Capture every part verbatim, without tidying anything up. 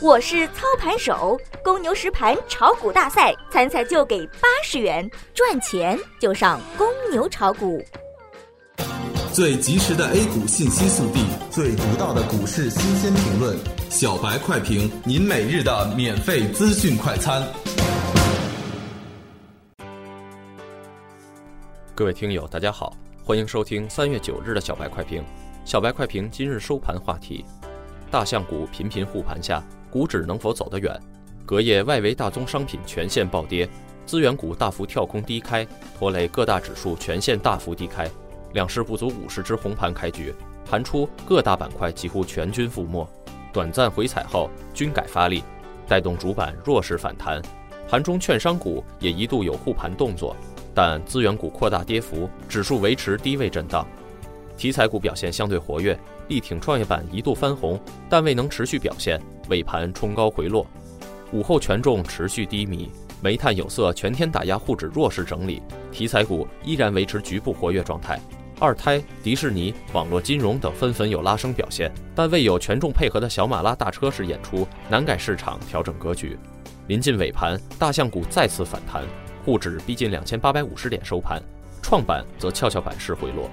我是操盘手，公牛实盘炒股大赛，参赛就给八十元，赚钱就上公牛炒股。最及时的 A 股信息速递，最独到的股市新鲜评论，小白快评，您每日的免费资讯快餐。各位听友，大家好，欢迎收听三月九日的小白快评。小白快评今日收盘话题：大象股频频护盘下，股指能否走得远？隔夜外围大宗商品全线暴跌，资源股大幅跳空低开，拖累各大指数全线大幅低开，两市不足五十只红盘开局，盘初各大板块几乎全军覆没，短暂回踩后均改发力，带动主板弱势反弹。盘中券商股也一度有护盘动作，但资源股扩大跌幅，指数维持低位震荡。题材股表现相对活跃，力挺创业板一度翻红，但未能持续表现，尾盘冲高回落。午后权重持续低迷，煤炭有色全天打压沪指弱势整理，题材股依然维持局部活跃状态。二胎、迪士尼、网络金融等纷纷有拉升表现，但未有权重配合的小马拉大车式演出，难改市场调整格局。临近尾盘，大象股再次反弹，沪指逼近两千八百五十点收盘，创板则跷跷板式回落。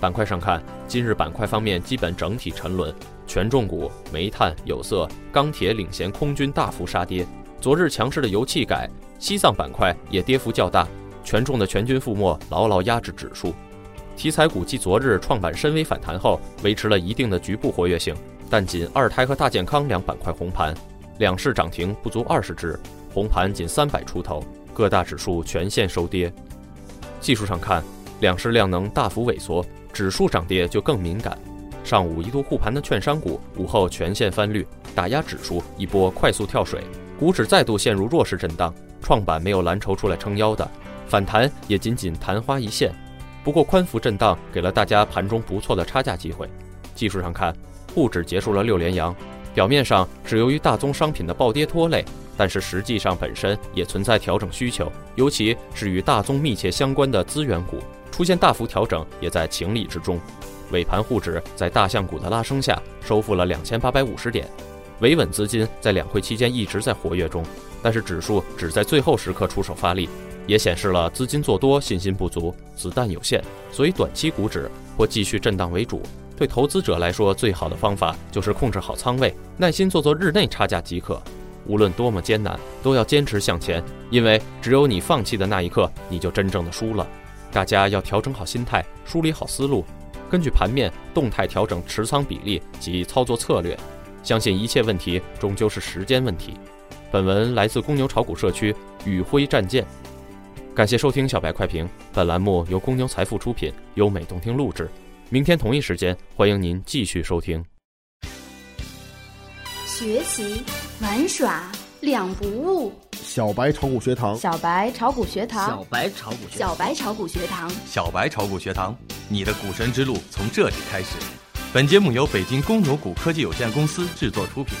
板块上看，今日板块方面基本整体沉沦，权重股、煤炭、有色、钢铁领衔空军大幅杀跌。昨日强势的油气改、西藏板块也跌幅较大，权重的全军覆没牢牢压制指数。题材股继昨日创板深 V 反弹后，维持了一定的局部活跃性，但仅二胎和大健康两板块红盘，两市涨停不足二十只，红盘仅三百出头，各大指数全线收跌。技术上看，两市量能大幅萎缩，指数涨跌就更敏感。上午一度护盘的券商股午后全线翻绿，打压指数一波快速跳水，股指再度陷入弱势震荡，创板没有蓝筹出来撑腰的，反弹也仅仅昙花一现。不过宽幅震荡给了大家盘中不错的差价机会。技术上看，沪指结束了六连阳，表面上是由于大宗商品的暴跌拖累，但是实际上本身也存在调整需求，尤其是与大宗密切相关的资源股出现大幅调整也在情理之中。尾盘沪指在大象股的拉升下收复了两千八百五十点，维稳资金在两会期间一直在活跃中，但是指数只在最后时刻出手发力，也显示了资金做多信心不足，子弹有限，所以短期股指或继续震荡为主。对投资者来说，最好的方法就是控制好仓位，耐心做做日内差价即可。无论多么艰难，都要坚持向前，因为只有你放弃的那一刻，你就真正的输了。大家要调整好心态，梳理好思路，根据盘面动态调整持仓比例及操作策略。相信一切问题终究是时间问题。本文来自公牛炒股社区宇辉战舰。感谢收听小白快评，本栏目由公牛财富出品，优美动听录制。明天同一时间，欢迎您继续收听。学习玩耍两不误。小白炒股学堂，小白炒股学堂，小白炒股，小白炒股学堂，小白炒股学堂，你的股神之路从这里开始。本节目由北京公牛股科技有限公司制作出品。